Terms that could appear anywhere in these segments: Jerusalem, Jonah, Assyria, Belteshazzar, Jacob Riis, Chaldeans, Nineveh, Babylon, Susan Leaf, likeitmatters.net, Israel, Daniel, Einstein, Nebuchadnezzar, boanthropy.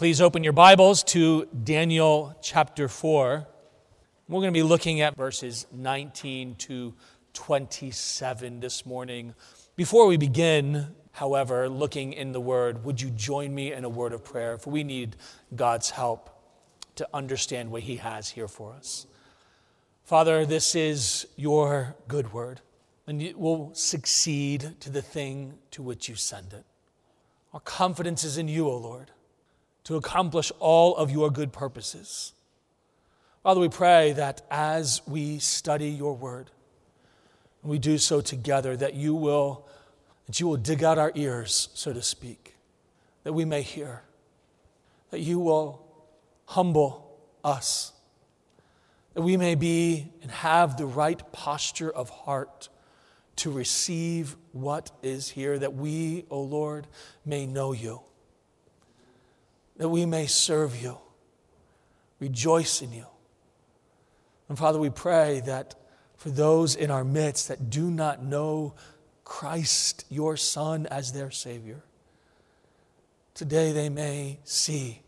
Please open your Bibles to Daniel chapter 4. We're going to be looking at verses 19 to 27 this morning. Before we begin, however, looking in the Word, would you join me in a word of prayer? For we need God's help to understand what He has here for us. Father, this is your good word, and it will succeed to the thing to which you send it. Our confidence is in you, O Lord, to accomplish all of your good purposes. Father, we pray that as we study your word, and we do so together, that you will dig out our ears, so to speak, that we may hear, that you will humble us, that we may be and have the right posture of heart to receive what is here, that we, O Lord, may know you, that we may serve you, rejoice in you. And Father, we pray that for those in our midst that do not know Christ, your Son, as their Savior, today they may see.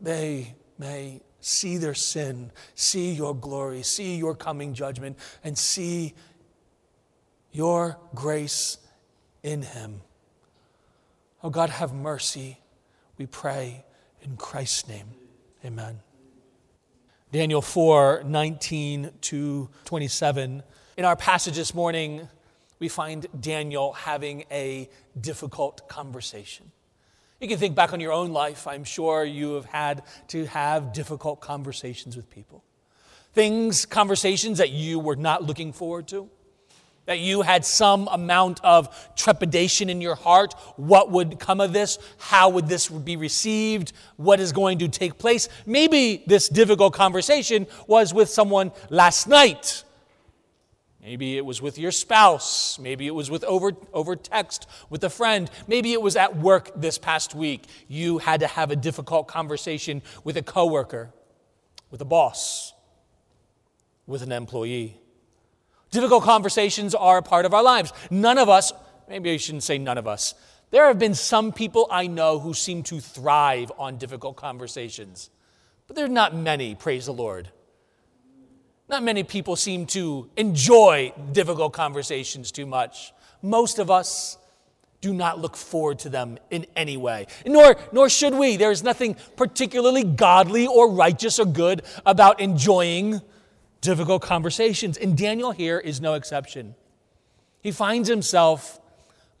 They may see their sin, see your glory, see your coming judgment, and see your grace in him. Oh God, have mercy, we pray in Christ's name. Amen. Daniel 4, 19 to 27. In our passage this morning, we find Daniel having a difficult conversation. You can think back on your own life. I'm sure you have had to have difficult conversations with people. Conversations that you were not looking forward to, that you had some amount of trepidation in your heart. What would come of this? How would this be received? What is going to take place? Maybe this difficult conversation was with someone last night. Maybe it was with your spouse. Maybe it was with over text with a friend. Maybe it was at work this past week. You had to have a difficult conversation with a coworker, with a boss, with an employee. Difficult conversations are a part of our lives. None of us, maybe I shouldn't say none of us, there have been some people I know who seem to thrive on difficult conversations. But there are not many, praise the Lord. Not many people seem to enjoy difficult conversations too much. Most of us do not look forward to them in any way, nor should we. There is nothing particularly godly or righteous or good about enjoying difficult conversations. And Daniel here is no exception. He finds himself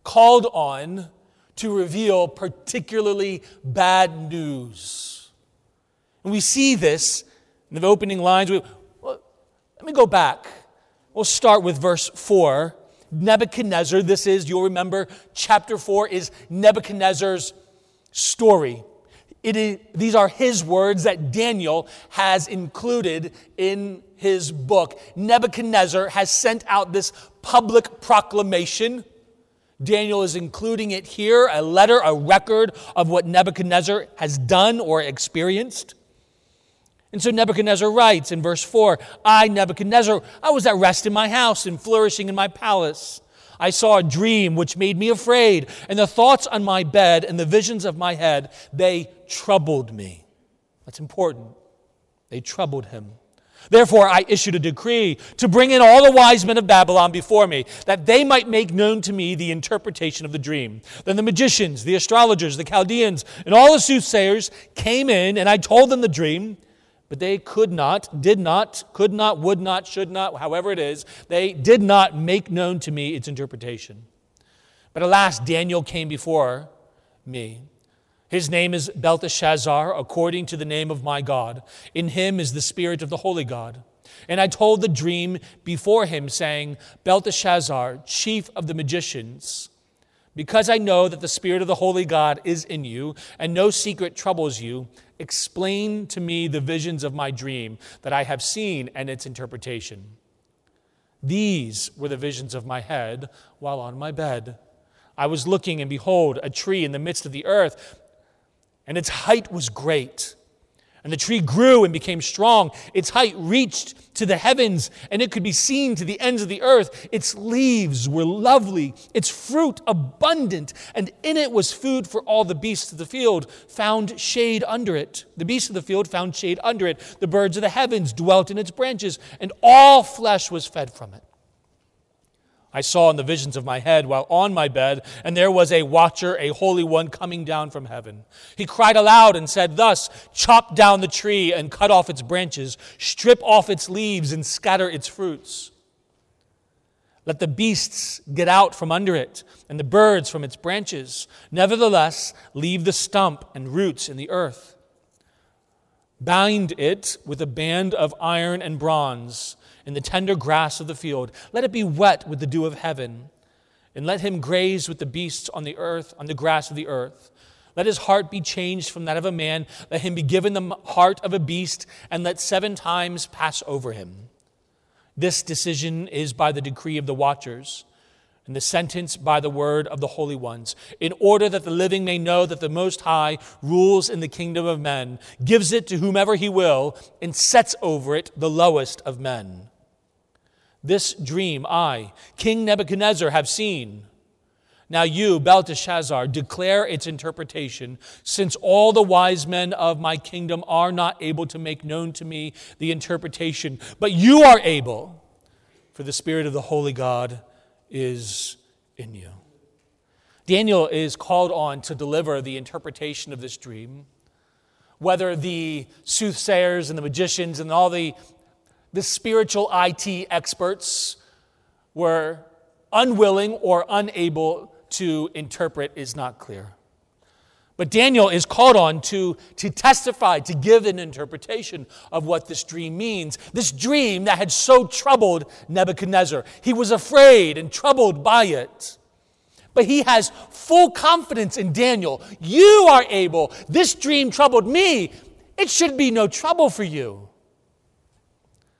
called on to reveal particularly bad news. And we see this in the opening lines. Let me go back. We'll start with verse 4. Nebuchadnezzar, this is, you'll remember, chapter 4 is Nebuchadnezzar's story. These are his words that Daniel has included in his book. Nebuchadnezzar has sent out this public proclamation. Daniel is including it here, a letter, a record of what Nebuchadnezzar has done or experienced. And so Nebuchadnezzar writes in verse 4, I, Nebuchadnezzar, I was at rest in my house and flourishing in my palace. I saw a dream which made me afraid, and the thoughts on my bed and the visions of my head, they troubled me. That's important. They troubled him. Therefore, I issued a decree to bring in all the wise men of Babylon before me, that they might make known to me the interpretation of the dream. Then the magicians, the astrologers, the Chaldeans, and all the soothsayers came in, and I told them the dream. But they could not, did not, could not, would not, should not, however it is, they did not make known to me its interpretation. But alas, Daniel came before me. His name is Belteshazzar, according to the name of my God. In him is the spirit of the holy God. And I told the dream before him, saying, Belteshazzar, chief of the magicians, because I know that the spirit of the holy God is in you, and no secret troubles you, explain to me the visions of my dream that I have seen and its interpretation. These were the visions of my head while on my bed. I was looking, and behold, a tree in the midst of the earth, and its height was great. And the tree grew and became strong. Its height reached to the heavens, and it could be seen to the ends of the earth. Its leaves were lovely, its fruit abundant, and in it was food for all the beasts of the field found shade under it. The beasts of the field found shade under it. The birds of the heavens dwelt in its branches, and all flesh was fed from it. I saw in the visions of my head while on my bed, and there was a watcher, a holy one, coming down from heaven. He cried aloud and said, "Thus, chop down the tree and cut off its branches, strip off its leaves and scatter its fruits. Let the beasts get out from under it, and the birds from its branches. Nevertheless, leave the stump and roots in the earth. Bind it with a band of iron and bronze, in the tender grass of the field. Let it be wet with the dew of heaven, and let him graze with the beasts on the earth, on the grass of the earth. Let his heart be changed from that of a man. Let him be given the heart of a beast, and let 7 times pass over him. This decision is by the decree of the watchers, and the sentence by the word of the holy ones, in order that the living may know that the Most High rules in the kingdom of men, gives it to whomever he will, and sets over it the lowest of men. This dream I, King Nebuchadnezzar, have seen. Now you, Belteshazzar, declare its interpretation, since all the wise men of my kingdom are not able to make known to me the interpretation. But you are able, for the Spirit of the Holy God is in you." Daniel is called on to deliver the interpretation of this dream. Whether the soothsayers and the magicians and all the spiritual IT experts were unwilling or unable to interpret is not clear. But Daniel is called on to testify, to give an interpretation of what this dream means. This dream that had so troubled Nebuchadnezzar. He was afraid and troubled by it. But he has full confidence in Daniel. You are able. This dream troubled me. It should be no trouble for you.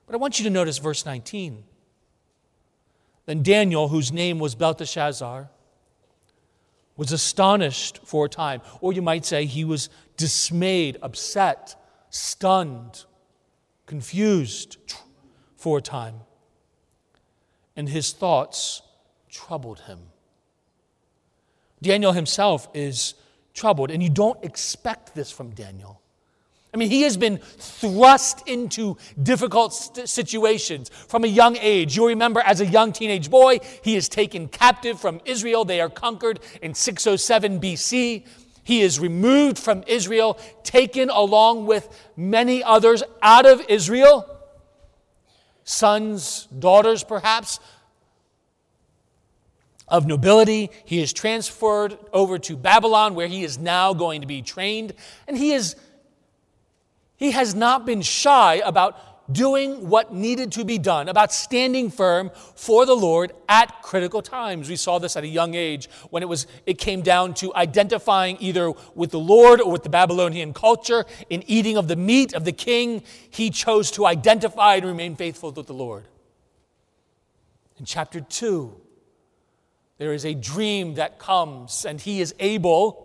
But I want you to notice verse 19. Then Daniel, whose name was Belteshazzar, was astonished for a time. Or you might say he was dismayed, upset, stunned, confused for a time. And his thoughts troubled him. Daniel himself is troubled, and you don't expect this from Daniel. I mean, he has been thrust into difficult situations from a young age. You remember as a young teenage boy, he is taken captive from Israel. They are conquered in 607 BC. He is removed from Israel, taken along with many others out of Israel. Sons, daughters perhaps, of nobility. He is transferred over to Babylon, where he is now going to be trained. And He has not been shy about doing what needed to be done, about standing firm for the Lord at critical times. We saw this at a young age when it came down to identifying either with the Lord or with the Babylonian culture. In eating of the meat of the king, he chose to identify and remain faithful to the Lord. In chapter 2, there is a dream that comes, and he is able,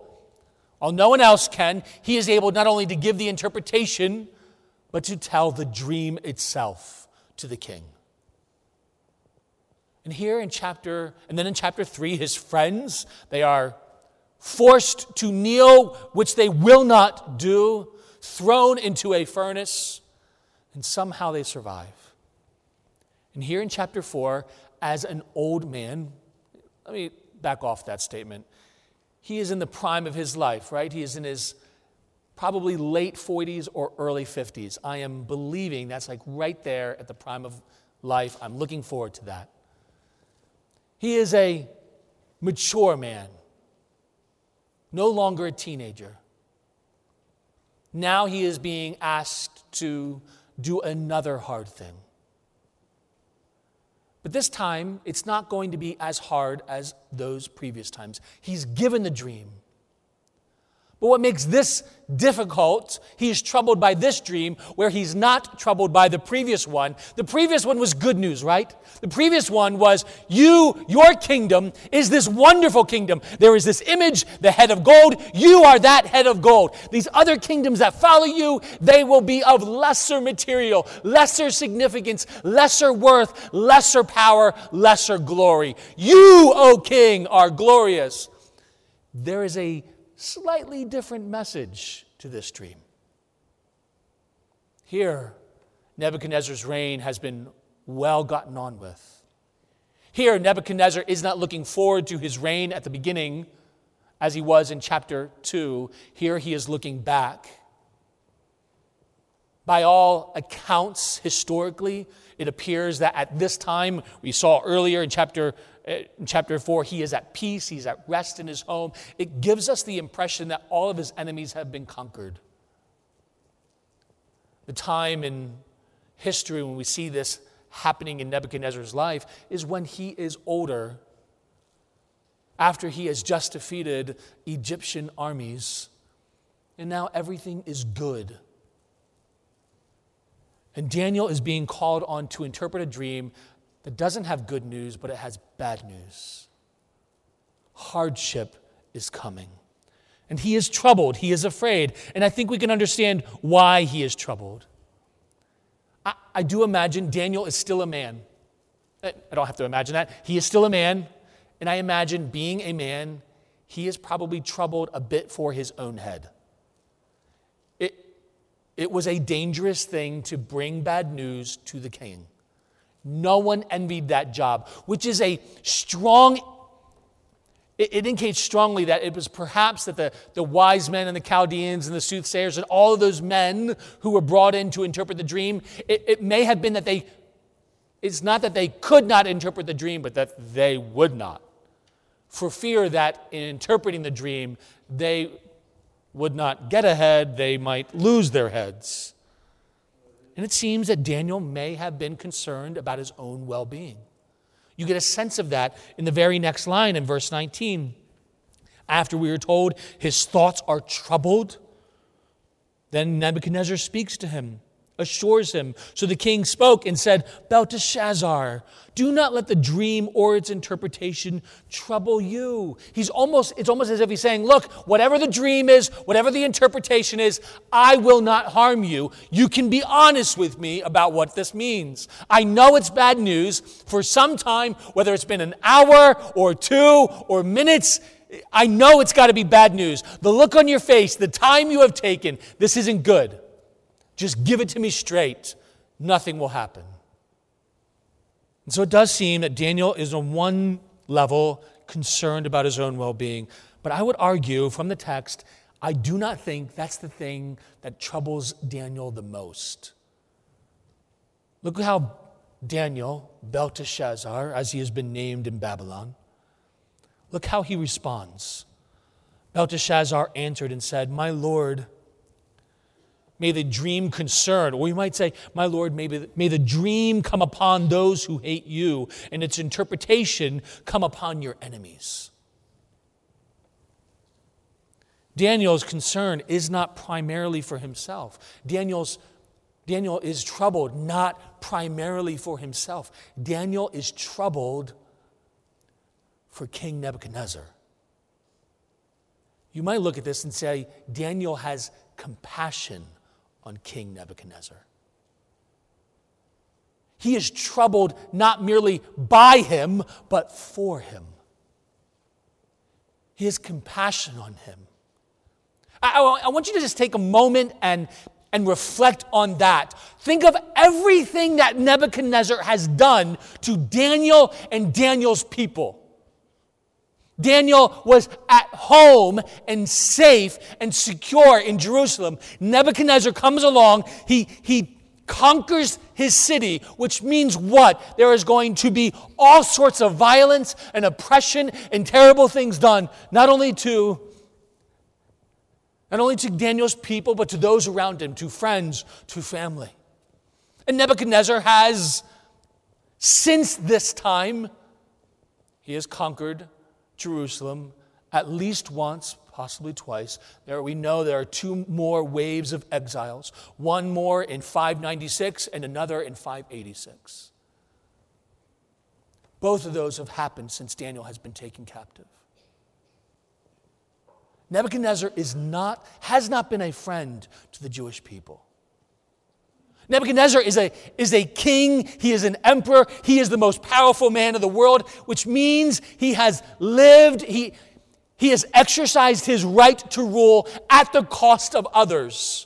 while no one else can, he is able not only to give the interpretation, but to tell the dream itself to the king. And in chapter 3, his friends, they are forced to kneel, which they will not do, thrown into a furnace, and somehow they survive. And here in chapter 4, as an old man, let me back off that statement. He is in the prime of his life, right? He is in his probably late 40s or early 50s. I am believing that's like right there at the prime of life. I'm looking forward to that. He is a mature man, no longer a teenager. Now he is being asked to do another hard thing. But this time, it's not going to be as hard as those previous times. He's given the dream. But what makes this difficult, he's troubled by this dream where he's not troubled by the previous one. The previous one was good news, right? The previous one was, your kingdom is this wonderful kingdom. There is this image, the head of gold. You are that head of gold. These other kingdoms that follow you, they will be of lesser material, lesser significance, lesser worth, lesser power, lesser glory. You, O King, are glorious. There is a slightly different message to this dream. Here, Nebuchadnezzar's reign has been well gotten on with. Here, Nebuchadnezzar is not looking forward to his reign at the beginning as he was in chapter 2. Here he is looking back. By all accounts, historically, it appears that at this time, we saw earlier in chapter 4, he is at peace, he's at rest in his home. It gives us the impression that all of his enemies have been conquered. The time in history when we see this happening in Nebuchadnezzar's life is when he is older, after he has just defeated Egyptian armies, and now everything is good. And Daniel is being called on to interpret a dream that doesn't have good news, but it has bad news. Hardship is coming. And he is troubled. He is afraid. And I think we can understand why he is troubled. I do imagine Daniel is still a man. I don't have to imagine that. He is still a man. And I imagine being a man, he is probably troubled a bit for his own head. It was a dangerous thing to bring bad news to the king. No one envied that job, which is a strong, it indicates strongly that it was perhaps that the wise men and the Chaldeans and the soothsayers and all of those men who were brought in to interpret the dream, it may have been that it's not that they could not interpret the dream, but that they would not, for fear that in interpreting the dream, they would not get ahead, they might lose their heads. And it seems that Daniel may have been concerned about his own well-being. You get a sense of that in the very next line in verse 19. After we are told his thoughts are troubled, then Nebuchadnezzar speaks to him, assures him. So the king spoke and said, Belteshazzar, do not let the dream or its interpretation trouble you. It's almost as if he's saying, look, whatever the dream is, whatever the interpretation is, I will not harm you. You can be honest with me about what this means. I know it's bad news. For some time, whether it's been an hour or two or minutes, I know it's got to be bad news. The look on your face, the time you have taken, this isn't good. Just give it to me straight. Nothing will happen. And so it does seem that Daniel is on one level concerned about his own well-being. But I would argue from the text, I do not think that's the thing that troubles Daniel the most. Look how Daniel, Belteshazzar, as he has been named in Babylon, look how he responds. Belteshazzar answered and said, my Lord, may the dream concern, or you might say, my Lord, may the dream come upon those who hate you, and its interpretation come upon your enemies. Daniel's concern is not primarily for himself. Daniel is troubled not primarily for himself. Daniel is troubled for King Nebuchadnezzar. You might look at this and say, Daniel has compassion on King Nebuchadnezzar. He is troubled not merely by him, but for him. He has compassion on him. I want you to just take a moment and reflect on that. Think of everything that Nebuchadnezzar has done to Daniel and Daniel's people. Daniel was at home and safe and secure in Jerusalem. Nebuchadnezzar comes along. He conquers his city, which means what? There is going to be all sorts of violence and oppression and terrible things done, not only to Daniel's people, but to those around him, to friends, to family. And Nebuchadnezzar has, since this time, he has conquered Jerusalem at least once, possibly twice. There we know there are two more waves of exiles, one more in 596 and another in 586. Both of those have happened since Daniel has been taken captive. Nebuchadnezzar has not been a friend to the Jewish people. Nebuchadnezzar is a king, he is an emperor, he is the most powerful man in the world, which means he has lived, he has exercised his right to rule at the cost of others.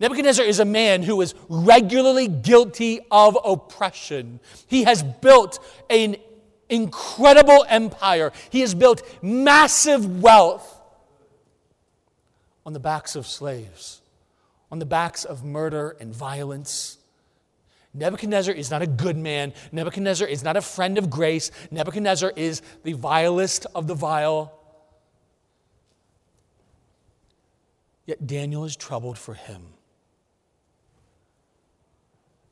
Nebuchadnezzar is a man who is regularly guilty of oppression. He has built an incredible empire. He has built massive wealth on the backs of slaves, on the backs of murder and violence. Nebuchadnezzar is not a good man. Nebuchadnezzar is not a friend of grace. Nebuchadnezzar is the vilest of the vile. Yet Daniel is troubled for him.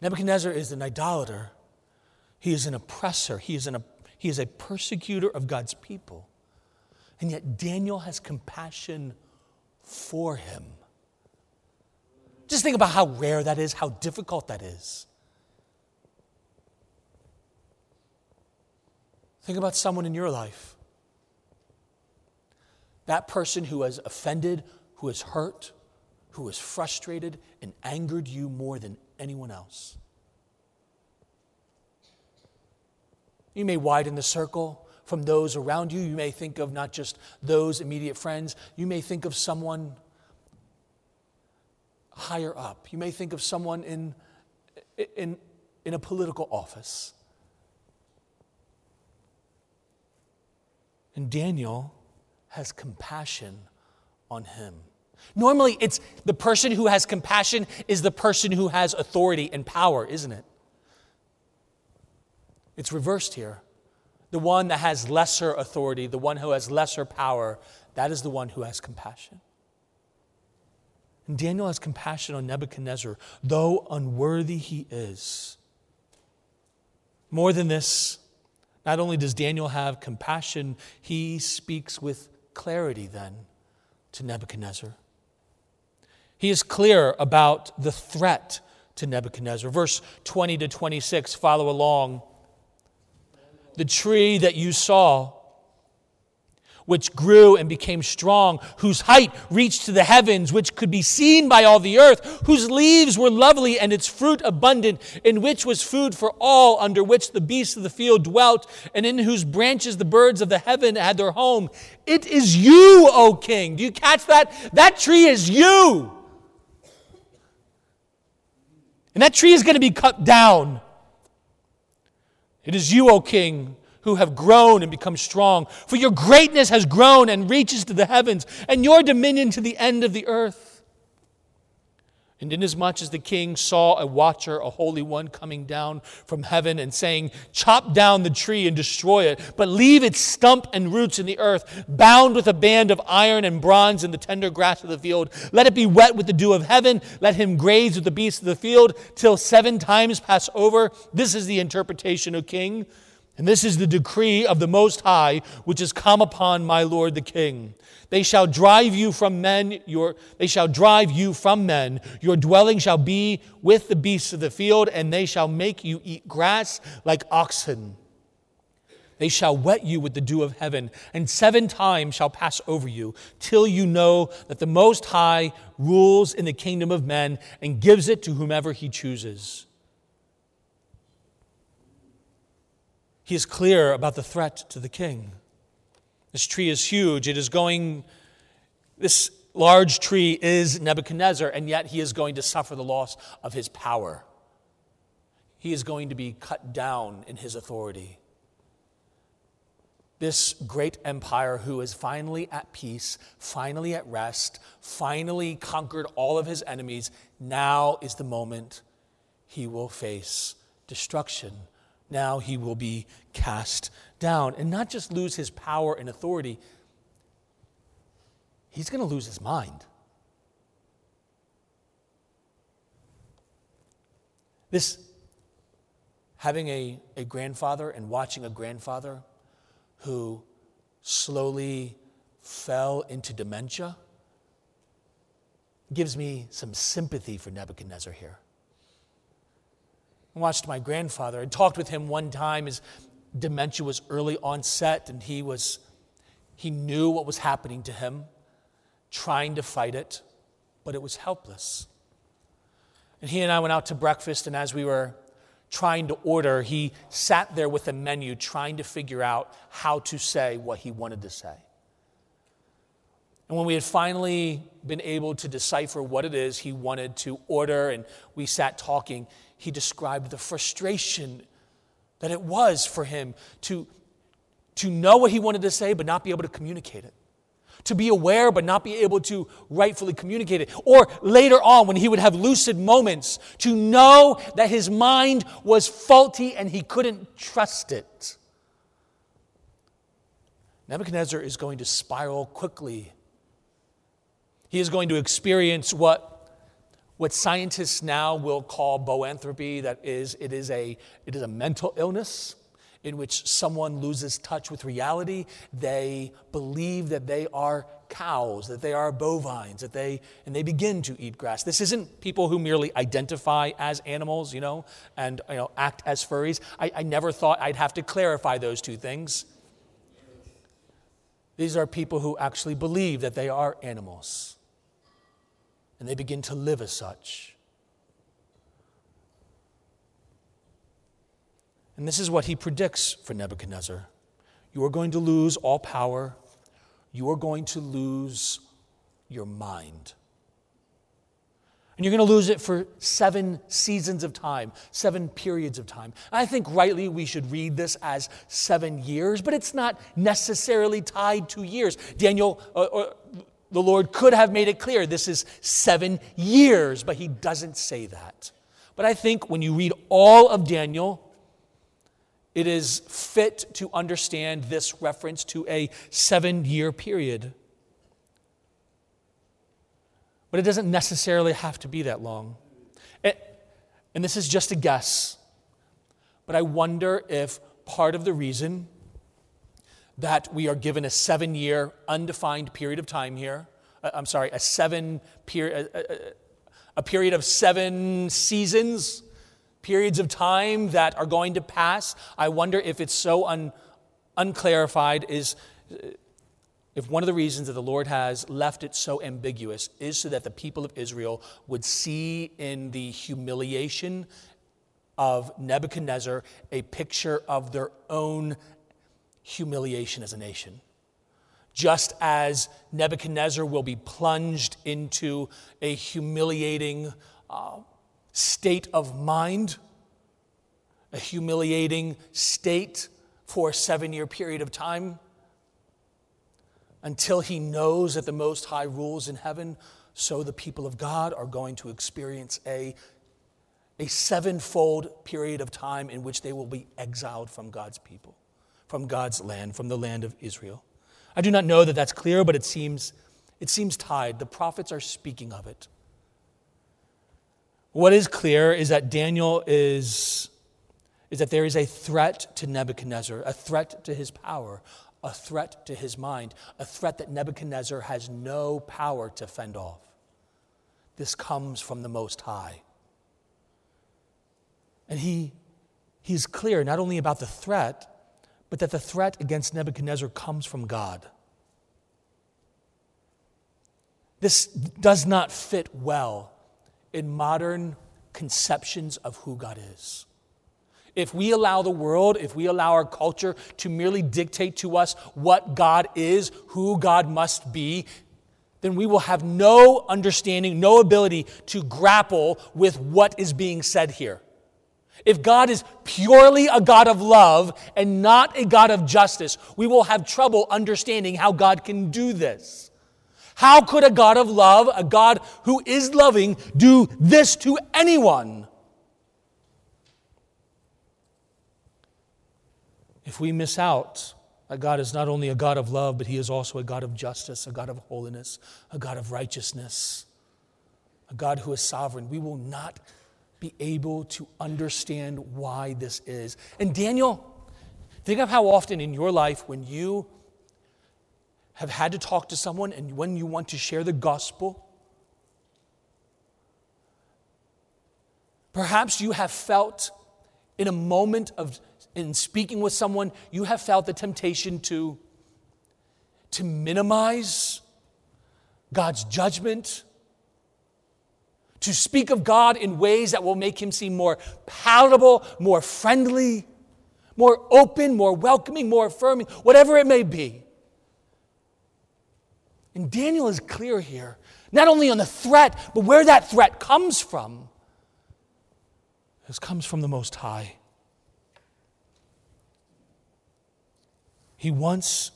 Nebuchadnezzar is an idolater. He is an oppressor. He is a persecutor of God's people. And yet Daniel has compassion for him. Just think about how rare that is, how difficult that is. Think about someone in your life. That person who has offended, who has hurt, who has frustrated and angered you more than anyone else. You may widen the circle from those around you. You may think of not just those immediate friends. You may think of someone higher up. You may think of someone in a political office. And Daniel has compassion on him. Normally, it's the person who has compassion is the person who has authority and power, isn't it? It's reversed here. The one that has lesser authority, the one who has lesser power, that is the one who has compassion. And Daniel has compassion on Nebuchadnezzar, though unworthy he is. More than this, not only does Daniel have compassion, he speaks with clarity then to Nebuchadnezzar. He is clear about the threat to Nebuchadnezzar. Verse 20 to 26, follow along. The tree that you saw, which grew and became strong, whose height reached to the heavens, which could be seen by all the earth, whose leaves were lovely and its fruit abundant, in which was food for all, under which the beasts of the field dwelt, and in whose branches the birds of the heaven had their home. It is you, O king. Do you catch that? That tree is you. And that tree is going to be cut down. It is you, O king, who have grown and become strong. For your greatness has grown and reaches to the heavens, and your dominion to the end of the earth. And inasmuch as the king saw a watcher, a holy one, coming down from heaven and saying, chop down the tree and destroy it, but leave its stump and roots in the earth, bound with a band of iron and bronze in the tender grass of the field. Let it be wet with the dew of heaven. Let him graze with the beasts of the field till 7 times pass over. This is the interpretation, O king. And this is the decree of the Most High, which has come upon my Lord the King. They shall drive you from men, your dwelling shall be with the beasts of the field, and they shall make you eat grass like oxen. They shall wet you with the dew of heaven, and 7 times shall pass over you, till you know that the Most High rules in the kingdom of men and gives it to whomever he chooses. He is clear about the threat to the king. This tree is huge. This large tree is Nebuchadnezzar, and yet he is going to suffer the loss of his power. He is going to be cut down in his authority. This great empire who is finally at peace, finally at rest, finally conquered all of his enemies, now is the moment he will face destruction. Now he will be cast down and not just lose his power and authority, he's going to lose his mind. This, having a grandfather and watching a grandfather who slowly fell into dementia. Gives me some sympathy for Nebuchadnezzar here. I watched my grandfather. I talked with him one time. His dementia was early onset, and he knew what was happening to him, trying to fight it, but it was helpless. And he and I went out to breakfast, and as we were trying to order, he sat there with a menu trying to figure out how to say what he wanted to say. And when we had finally been able to decipher what it is he wanted to order, and we sat talking, he described the frustration that it was for him to know what he wanted to say but not be able to communicate it, to be aware but not be able to rightfully communicate it, or later on when he would have lucid moments to know that his mind was faulty and he couldn't trust it. Nebuchadnezzar is going to spiral quickly. He is going to experience what scientists now will call boanthropy. That is, it is a mental illness in which someone loses touch with reality. They believe that they are cows, that they are bovines, and they begin to eat grass. This isn't people who merely identify as animals, and act as furries. I never thought I'd have to clarify those two things. These are people who actually believe that they are animals, and they begin to live as such. And this is what he predicts for Nebuchadnezzar. You are going to lose all power. You are going to lose your mind. And you're going to lose it for 7 seasons of time, 7 periods of time. I think rightly we should read this as 7 years, but it's not necessarily tied to years. Daniel, the Lord could have made it clear this is 7 years, but he doesn't say that. But I think when you read all of Daniel, it is fit to understand this reference to a 7-year period. But it doesn't necessarily have to be that long. And this is just a guess. But I wonder if part of the reason that we are given a 7-year undefined period of time here, a period of 7 seasons, periods of time that are going to pass, I wonder if it's so unclarified is if one of the reasons that the Lord has left it so ambiguous is so that the people of Israel would see in the humiliation of Nebuchadnezzar a picture of their own humiliation as a nation. Just as Nebuchadnezzar will be plunged into a humiliating state of mind, a humiliating state for a 7-year period of time, until he knows that the Most High rules in heaven, so the people of God are going to experience a 7-fold period of time in which they will be exiled from God's people, from God's land, from the land of Israel. I do not know that that's clear, but it seems tied. The prophets are speaking of it. What is clear is that Daniel is that there is a threat to Nebuchadnezzar, a threat to his power, a threat to his mind, a threat that Nebuchadnezzar has no power to fend off. This comes from the Most High. And he's clear not only about the threat, but that the threat against Nebuchadnezzar comes from God. This does not fit well in modern conceptions of who God is. If we allow the world, if we allow our culture to merely dictate to us what God is, who God must be, then we will have no understanding, no ability to grapple with what is being said here. If God is purely a God of love and not a God of justice, we will have trouble understanding how God can do this. How could a God of love, a God who is loving, do this to anyone? If we miss out that God is not only a God of love, but he is also a God of justice, a God of holiness, a God of righteousness, a God who is sovereign, we will not be able to understand why this is. And Daniel, think of how often in your life when you have had to talk to someone and when you want to share the gospel? Perhaps you have felt in a moment of, in speaking with someone, you have felt the temptation to minimize God's judgment, to speak of God in ways that will make him seem more palatable, more friendly, more open, more welcoming, more affirming, whatever it may be. And Daniel is clear here, not only on the threat, but where that threat comes from. It comes from the Most High. He wants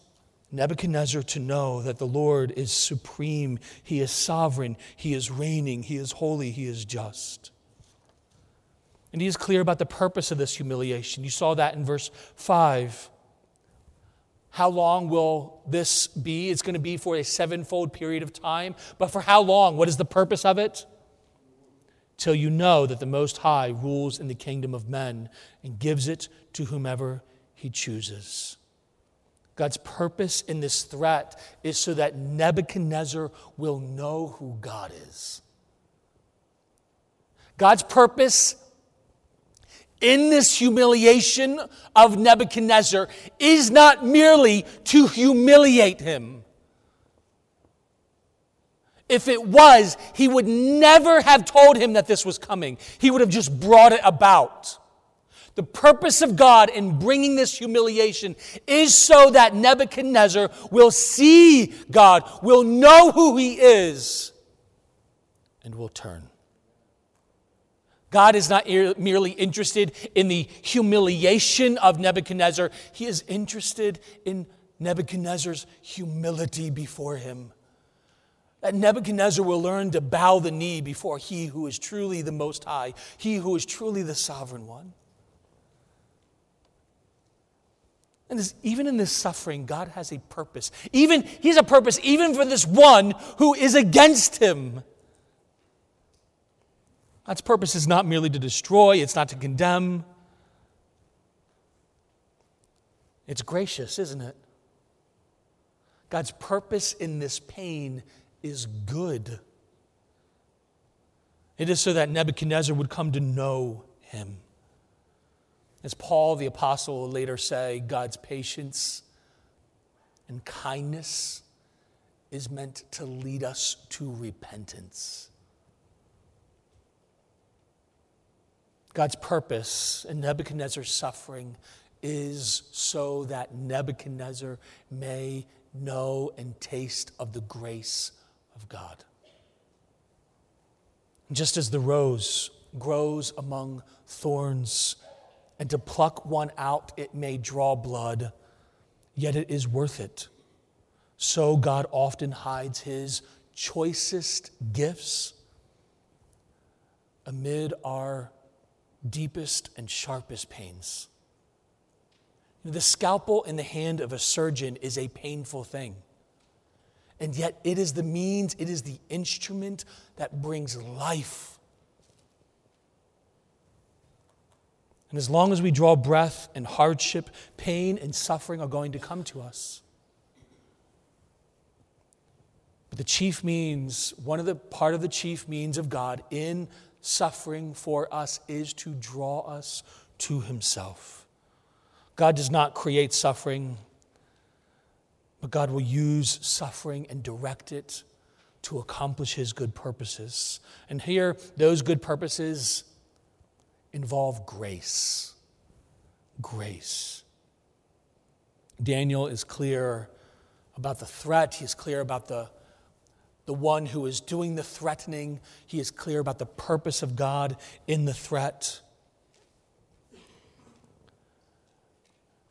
Nebuchadnezzar to know that the Lord is supreme, he is sovereign, he is reigning, he is holy, he is just. And he is clear about the purpose of this humiliation. You saw that in verse 5. How long will this be? It's going to be for a sevenfold period of time. But for how long? What is the purpose of it? Till you know that the Most High rules in the kingdom of men and gives it to whomever he chooses. God's purpose in this threat is so that Nebuchadnezzar will know who God is. God's purpose in this humiliation of Nebuchadnezzar is not merely to humiliate him. If it was, he would never have told him that this was coming. He would have just brought it about. The purpose of God in bringing this humiliation is so that Nebuchadnezzar will see God, will know who he is, and will turn. God is not merely interested in the humiliation of Nebuchadnezzar. He is interested in Nebuchadnezzar's humility before him. That Nebuchadnezzar will learn to bow the knee before he who is truly the Most High, he who is truly the Sovereign One. And this, even in this suffering, God has a purpose. He has a purpose even for this one who is against him. God's purpose is not merely to destroy, it's not to condemn. It's gracious, isn't it? God's purpose in this pain is good. It is so that Nebuchadnezzar would come to know him. As Paul the Apostle will later say, God's patience and kindness is meant to lead us to repentance. God's purpose in Nebuchadnezzar's suffering is so that Nebuchadnezzar may know and taste of the grace of God. Just as the rose grows among thorns, and to pluck one out, it may draw blood, yet it is worth it. So God often hides his choicest gifts amid our deepest and sharpest pains. The scalpel in the hand of a surgeon is a painful thing. And yet it is the means, it is the instrument that brings life. And as long as we draw breath and hardship, pain and suffering are going to come to us. But the chief means, part of the chief means of God in suffering for us is to draw us to himself. God does not create suffering, but God will use suffering and direct it to accomplish his good purposes. And here, those good purposes involve grace. Grace. Daniel is clear about the threat. He is clear about the one who is doing the threatening. He is clear about the purpose of God in the threat.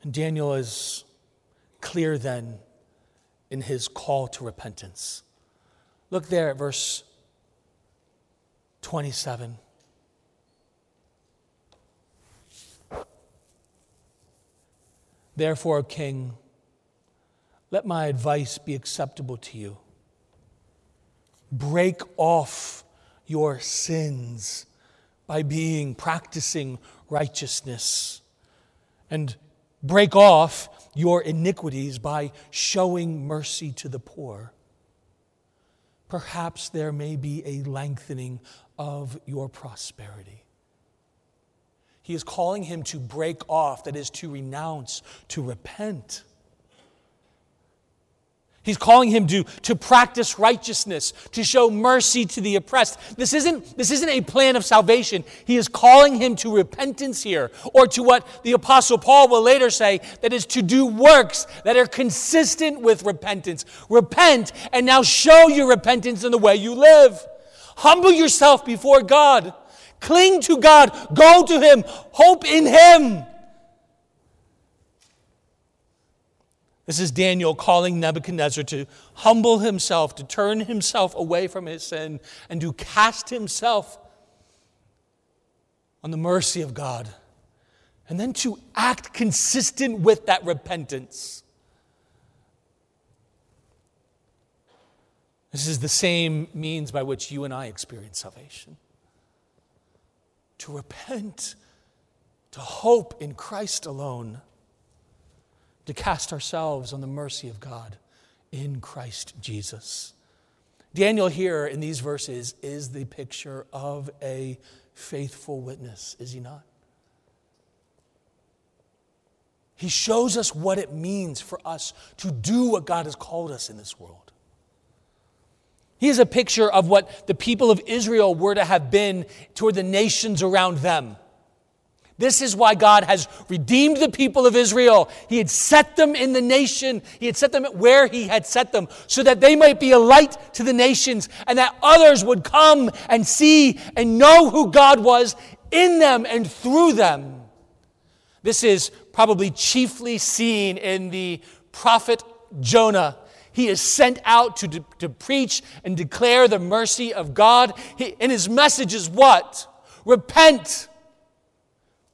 And Daniel is clear then in his call to repentance. Look there at verse 27. Therefore, O King, let my advice be acceptable to you. Break off your sins by practicing righteousness. And break off your iniquities by showing mercy to the poor, perhaps there may be a lengthening of your prosperity." He is calling him to break off, that is, to renounce, to repent. He's calling him to practice righteousness, to show mercy to the oppressed. This isn't a plan of salvation. He is calling him to repentance here, or to what the Apostle Paul will later say, that is to do works that are consistent with repentance. Repent, and now show your repentance in the way you live. Humble yourself before God. Cling to God. Go to Him. Hope in Him. This is Daniel calling Nebuchadnezzar to humble himself, to turn himself away from his sin, and to cast himself on the mercy of God, and then to act consistent with that repentance. This is the same means by which you and I experience salvation. To repent, to hope in Christ alone, to cast ourselves on the mercy of God in Christ Jesus. Daniel here in these verses is the picture of a faithful witness, is he not? He shows us what it means for us to do what God has called us in this world. He is a picture of what the people of Israel were to have been toward the nations around them. This is why God has redeemed the people of Israel. He had set them in the nation. He had set them where He had set them, so that they might be a light to the nations, and that others would come and see and know who God was in them and through them. This is probably chiefly seen in the prophet Jonah. He is sent out to preach and declare the mercy of God. And his message is what? Repent.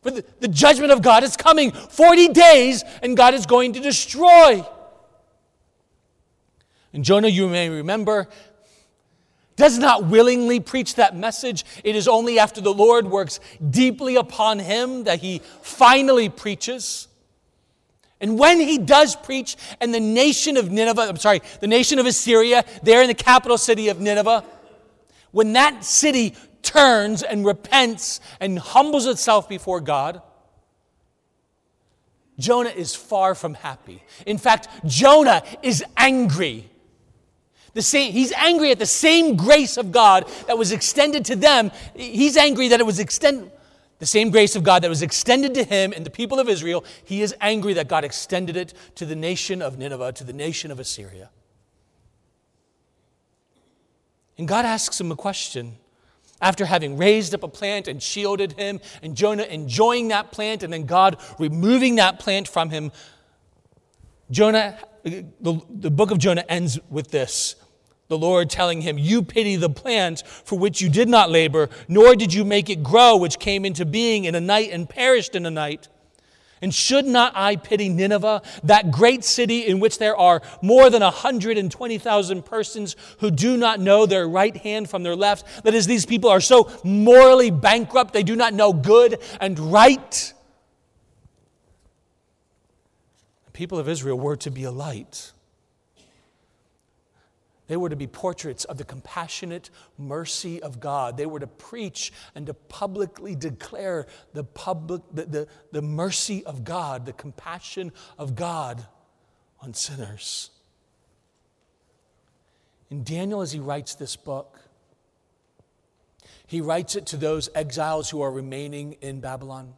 But the judgment of God is coming. 40 days, and God is going to destroy. And Jonah, you may remember, does not willingly preach that message. It is only after the Lord works deeply upon him that he finally preaches. And when he does preach, and the nation of Assyria, there in the capital city of Nineveh, when that city turns and repents and humbles itself before God, Jonah is far from happy. In fact, Jonah is angry. He's angry at the same grace of God that was extended to them. He's angry that it was extended. The same grace of God that was extended to him and the people of Israel, he is angry that God extended it to the nation of Nineveh, to the nation of Assyria. And God asks him a question. After having raised up a plant and shielded him, and Jonah enjoying that plant, and then God removing that plant from him, Jonah, the book of Jonah ends with this. The Lord telling him, "You pity the plant for which you did not labor, nor did you make it grow, which came into being in a night and perished in a night. And should not I pity Nineveh, that great city in which there are more than 120,000 persons who do not know their right hand from their left?" That is, these people are so morally bankrupt, they do not know good and right. The people of Israel were to be a light. They were to be portraits of the compassionate mercy of God. They were to preach and to publicly declare the mercy of God, the compassion of God on sinners. And Daniel, as he writes this book, he writes it to those exiles who are remaining in Babylon.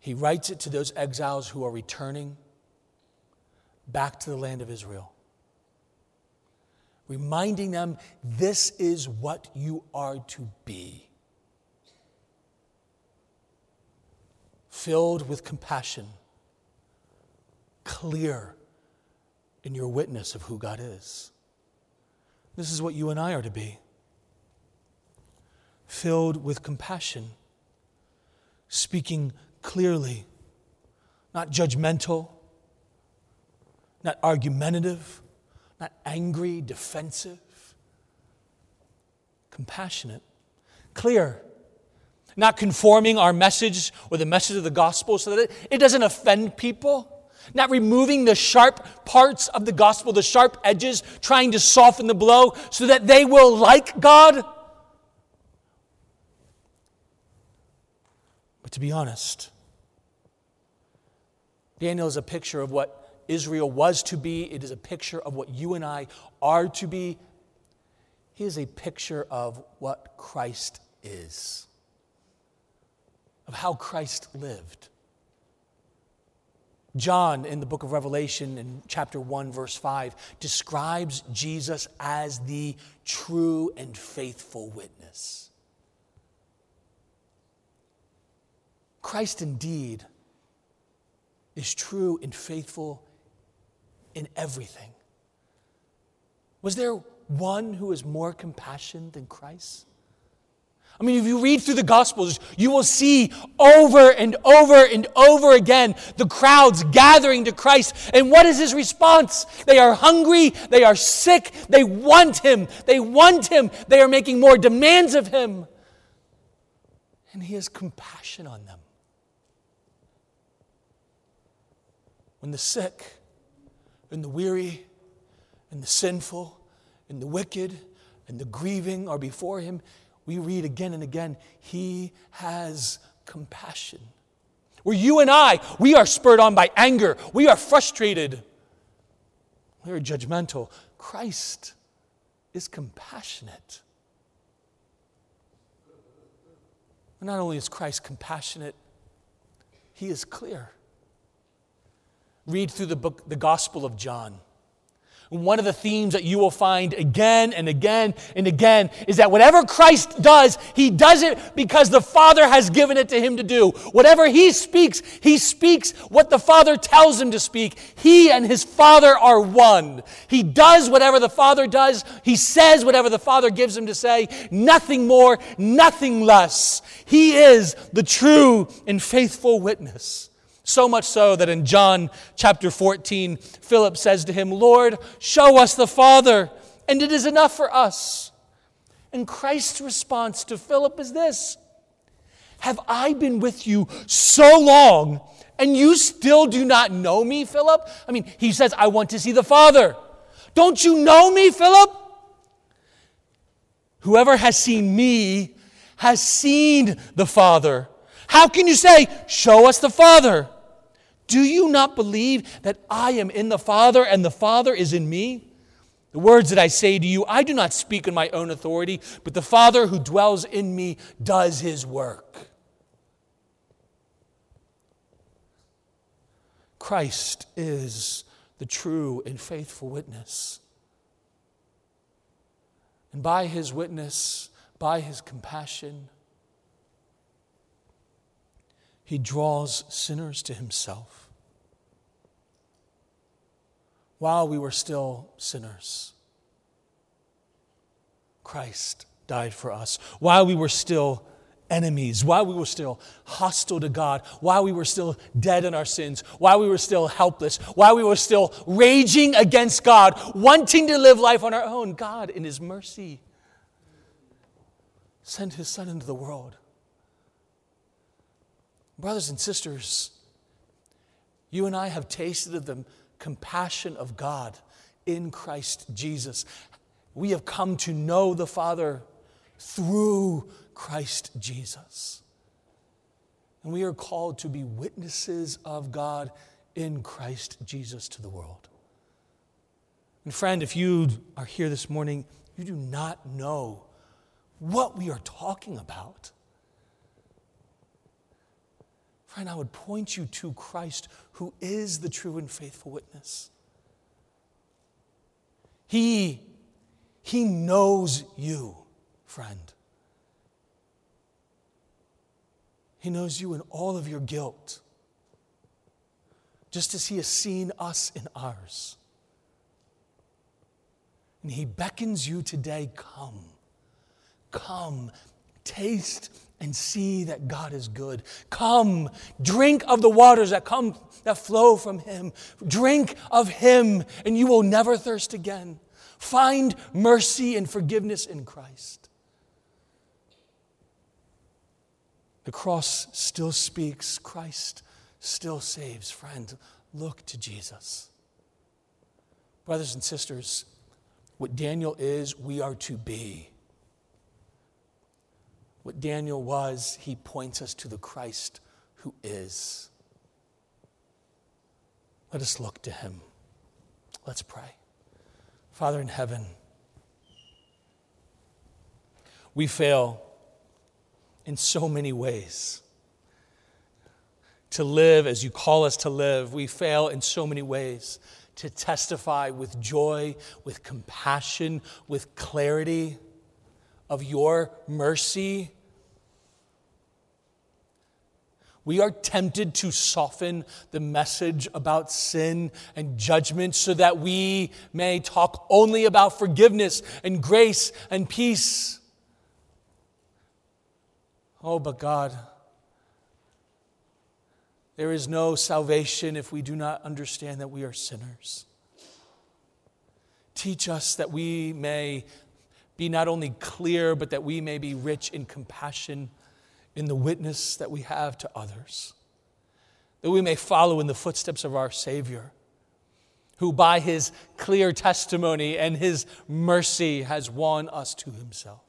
He writes it to those exiles who are returning back to the land of Israel, reminding them, this is what you are to be. Filled with compassion, clear in your witness of who God is. This is what you and I are to be. Filled with compassion, speaking clearly, not judgmental, not argumentative, not angry, defensive. Compassionate, clear. not conforming our message or the message of the gospel so that it doesn't offend people, not removing the sharp parts of the gospel, the sharp edges, trying to soften the blow so that they will like God. But to be honest, Daniel is a picture of what Israel was to be. It is a picture of what you and I are to be. He is a picture of what Christ is, of how Christ lived. John, in the book of Revelation, in chapter 1, verse 5, describes Jesus as the true and faithful witness. Christ indeed is true and faithful in everything. Was there one who is more compassionate than Christ? I mean, if you read through the Gospels, you will see over and over and over again the crowds gathering to Christ. And what is his response? They are hungry. They are sick. They want him. They want him. They are making more demands of him. And he has compassion on them. When the sick and the weary and the sinful and the wicked and the grieving are before him, we read again and again, he has compassion. Where you and I, we are spurred on by anger. We are frustrated. We are judgmental. Christ is compassionate. And not only is Christ compassionate, he is clear. Read through the book, the Gospel of John. One of the themes that you will find again and again and again is that whatever Christ does, he does it because the Father has given it to him to do. Whatever he speaks what the Father tells him to speak. He and his Father are one. He does whatever the Father does. He says whatever the Father gives him to say. Nothing more, nothing less. He is the true and faithful witness. So much so that in John chapter 14, Philip says to him, "Lord, show us the Father, and it is enough for us." And Christ's response to Philip is this: "Have I been with you so long, and you still do not know me, Philip?" I mean, he says, "I want to see the Father." "Don't you know me, Philip? Whoever has seen me has seen the Father. How can you say, 'Show us the Father'? Do you not believe that I am in the Father and the Father is in me? The words that I say to you, I do not speak on my own authority, but the Father who dwells in me does his work." Christ is the true and faithful witness. And by his witness, by his compassion, he draws sinners to himself. While we were still sinners, Christ died for us. While we were still enemies, while we were still hostile to God, while we were still dead in our sins, while we were still helpless, while we were still raging against God, wanting to live life on our own, God, in his mercy, sent his Son into the world. Brothers and sisters, you and I have tasted of the compassion of God in Christ Jesus. We have come to know the Father through Christ Jesus. And we are called to be witnesses of God in Christ Jesus to the world. And friend, if you are here this morning, you do not know what we are talking about. Friend, I would point you to Christ, who is the true and faithful witness. He knows you, friend. He knows you in all of your guilt, just as he has seen us in ours. And he beckons you today, come. Come, taste and see that God is good. Come, drink of the waters that flow from him. Drink of him, and you will never thirst again. Find mercy and forgiveness in Christ. The cross still speaks. Christ still saves. Friend, look to Jesus. Brothers and sisters, what Daniel is, we are to be. What Daniel was, he points us to the Christ who is. Let us look to him. Let's pray. Father in heaven, we fail in so many ways to live as you call us to live. We fail in so many ways to testify with joy, with compassion, with clarity of your mercy. We are tempted to soften the message about sin and judgment so that we may talk only about forgiveness and grace and peace. Oh, but God, there is no salvation if we do not understand that we are sinners. Teach us that we may be not only clear, but that we may be rich in compassion, in the witness that we have to others, that we may follow in the footsteps of our Savior, who by his clear testimony and his mercy has won us to himself.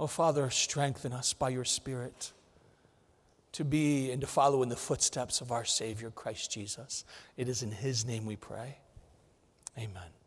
Oh, Father, strengthen us by your Spirit to be and to follow in the footsteps of our Savior, Christ Jesus. It is in his name we pray. Amen.